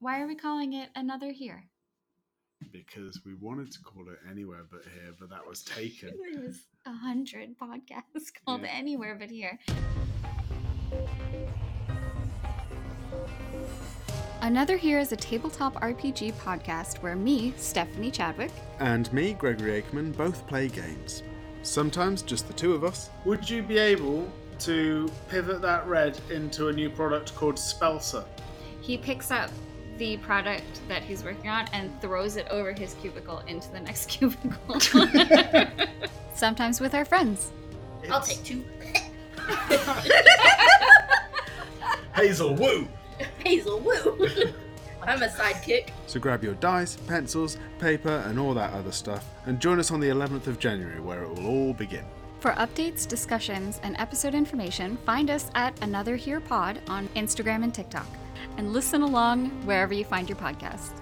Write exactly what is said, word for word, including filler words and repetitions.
why are we calling it Another Here? Because we wanted to call it Anywhere But Here, but that was taken. There was a hundred podcasts called yeah. Anywhere But Here. Another Here is a tabletop R P G podcast where me, Stephanie Chadwick, and me, Gregory Akerman, both play games. Sometimes just the two of us. Would you be able to pivot that red into a new product called Spelsa? He picks up the product that he's working on and throws it over his cubicle into the next cubicle. Sometimes with our friends. It's... I'll take two. Hazel Woo! Hazel Woo! I'm a sidekick. So grab your dice, pencils, paper, and all that other stuff, and join us on the eleventh of January, where it will all begin. For updates, discussions, and episode information, find us at Another Here Pod on Instagram and TikTok, and listen along wherever you find your podcast.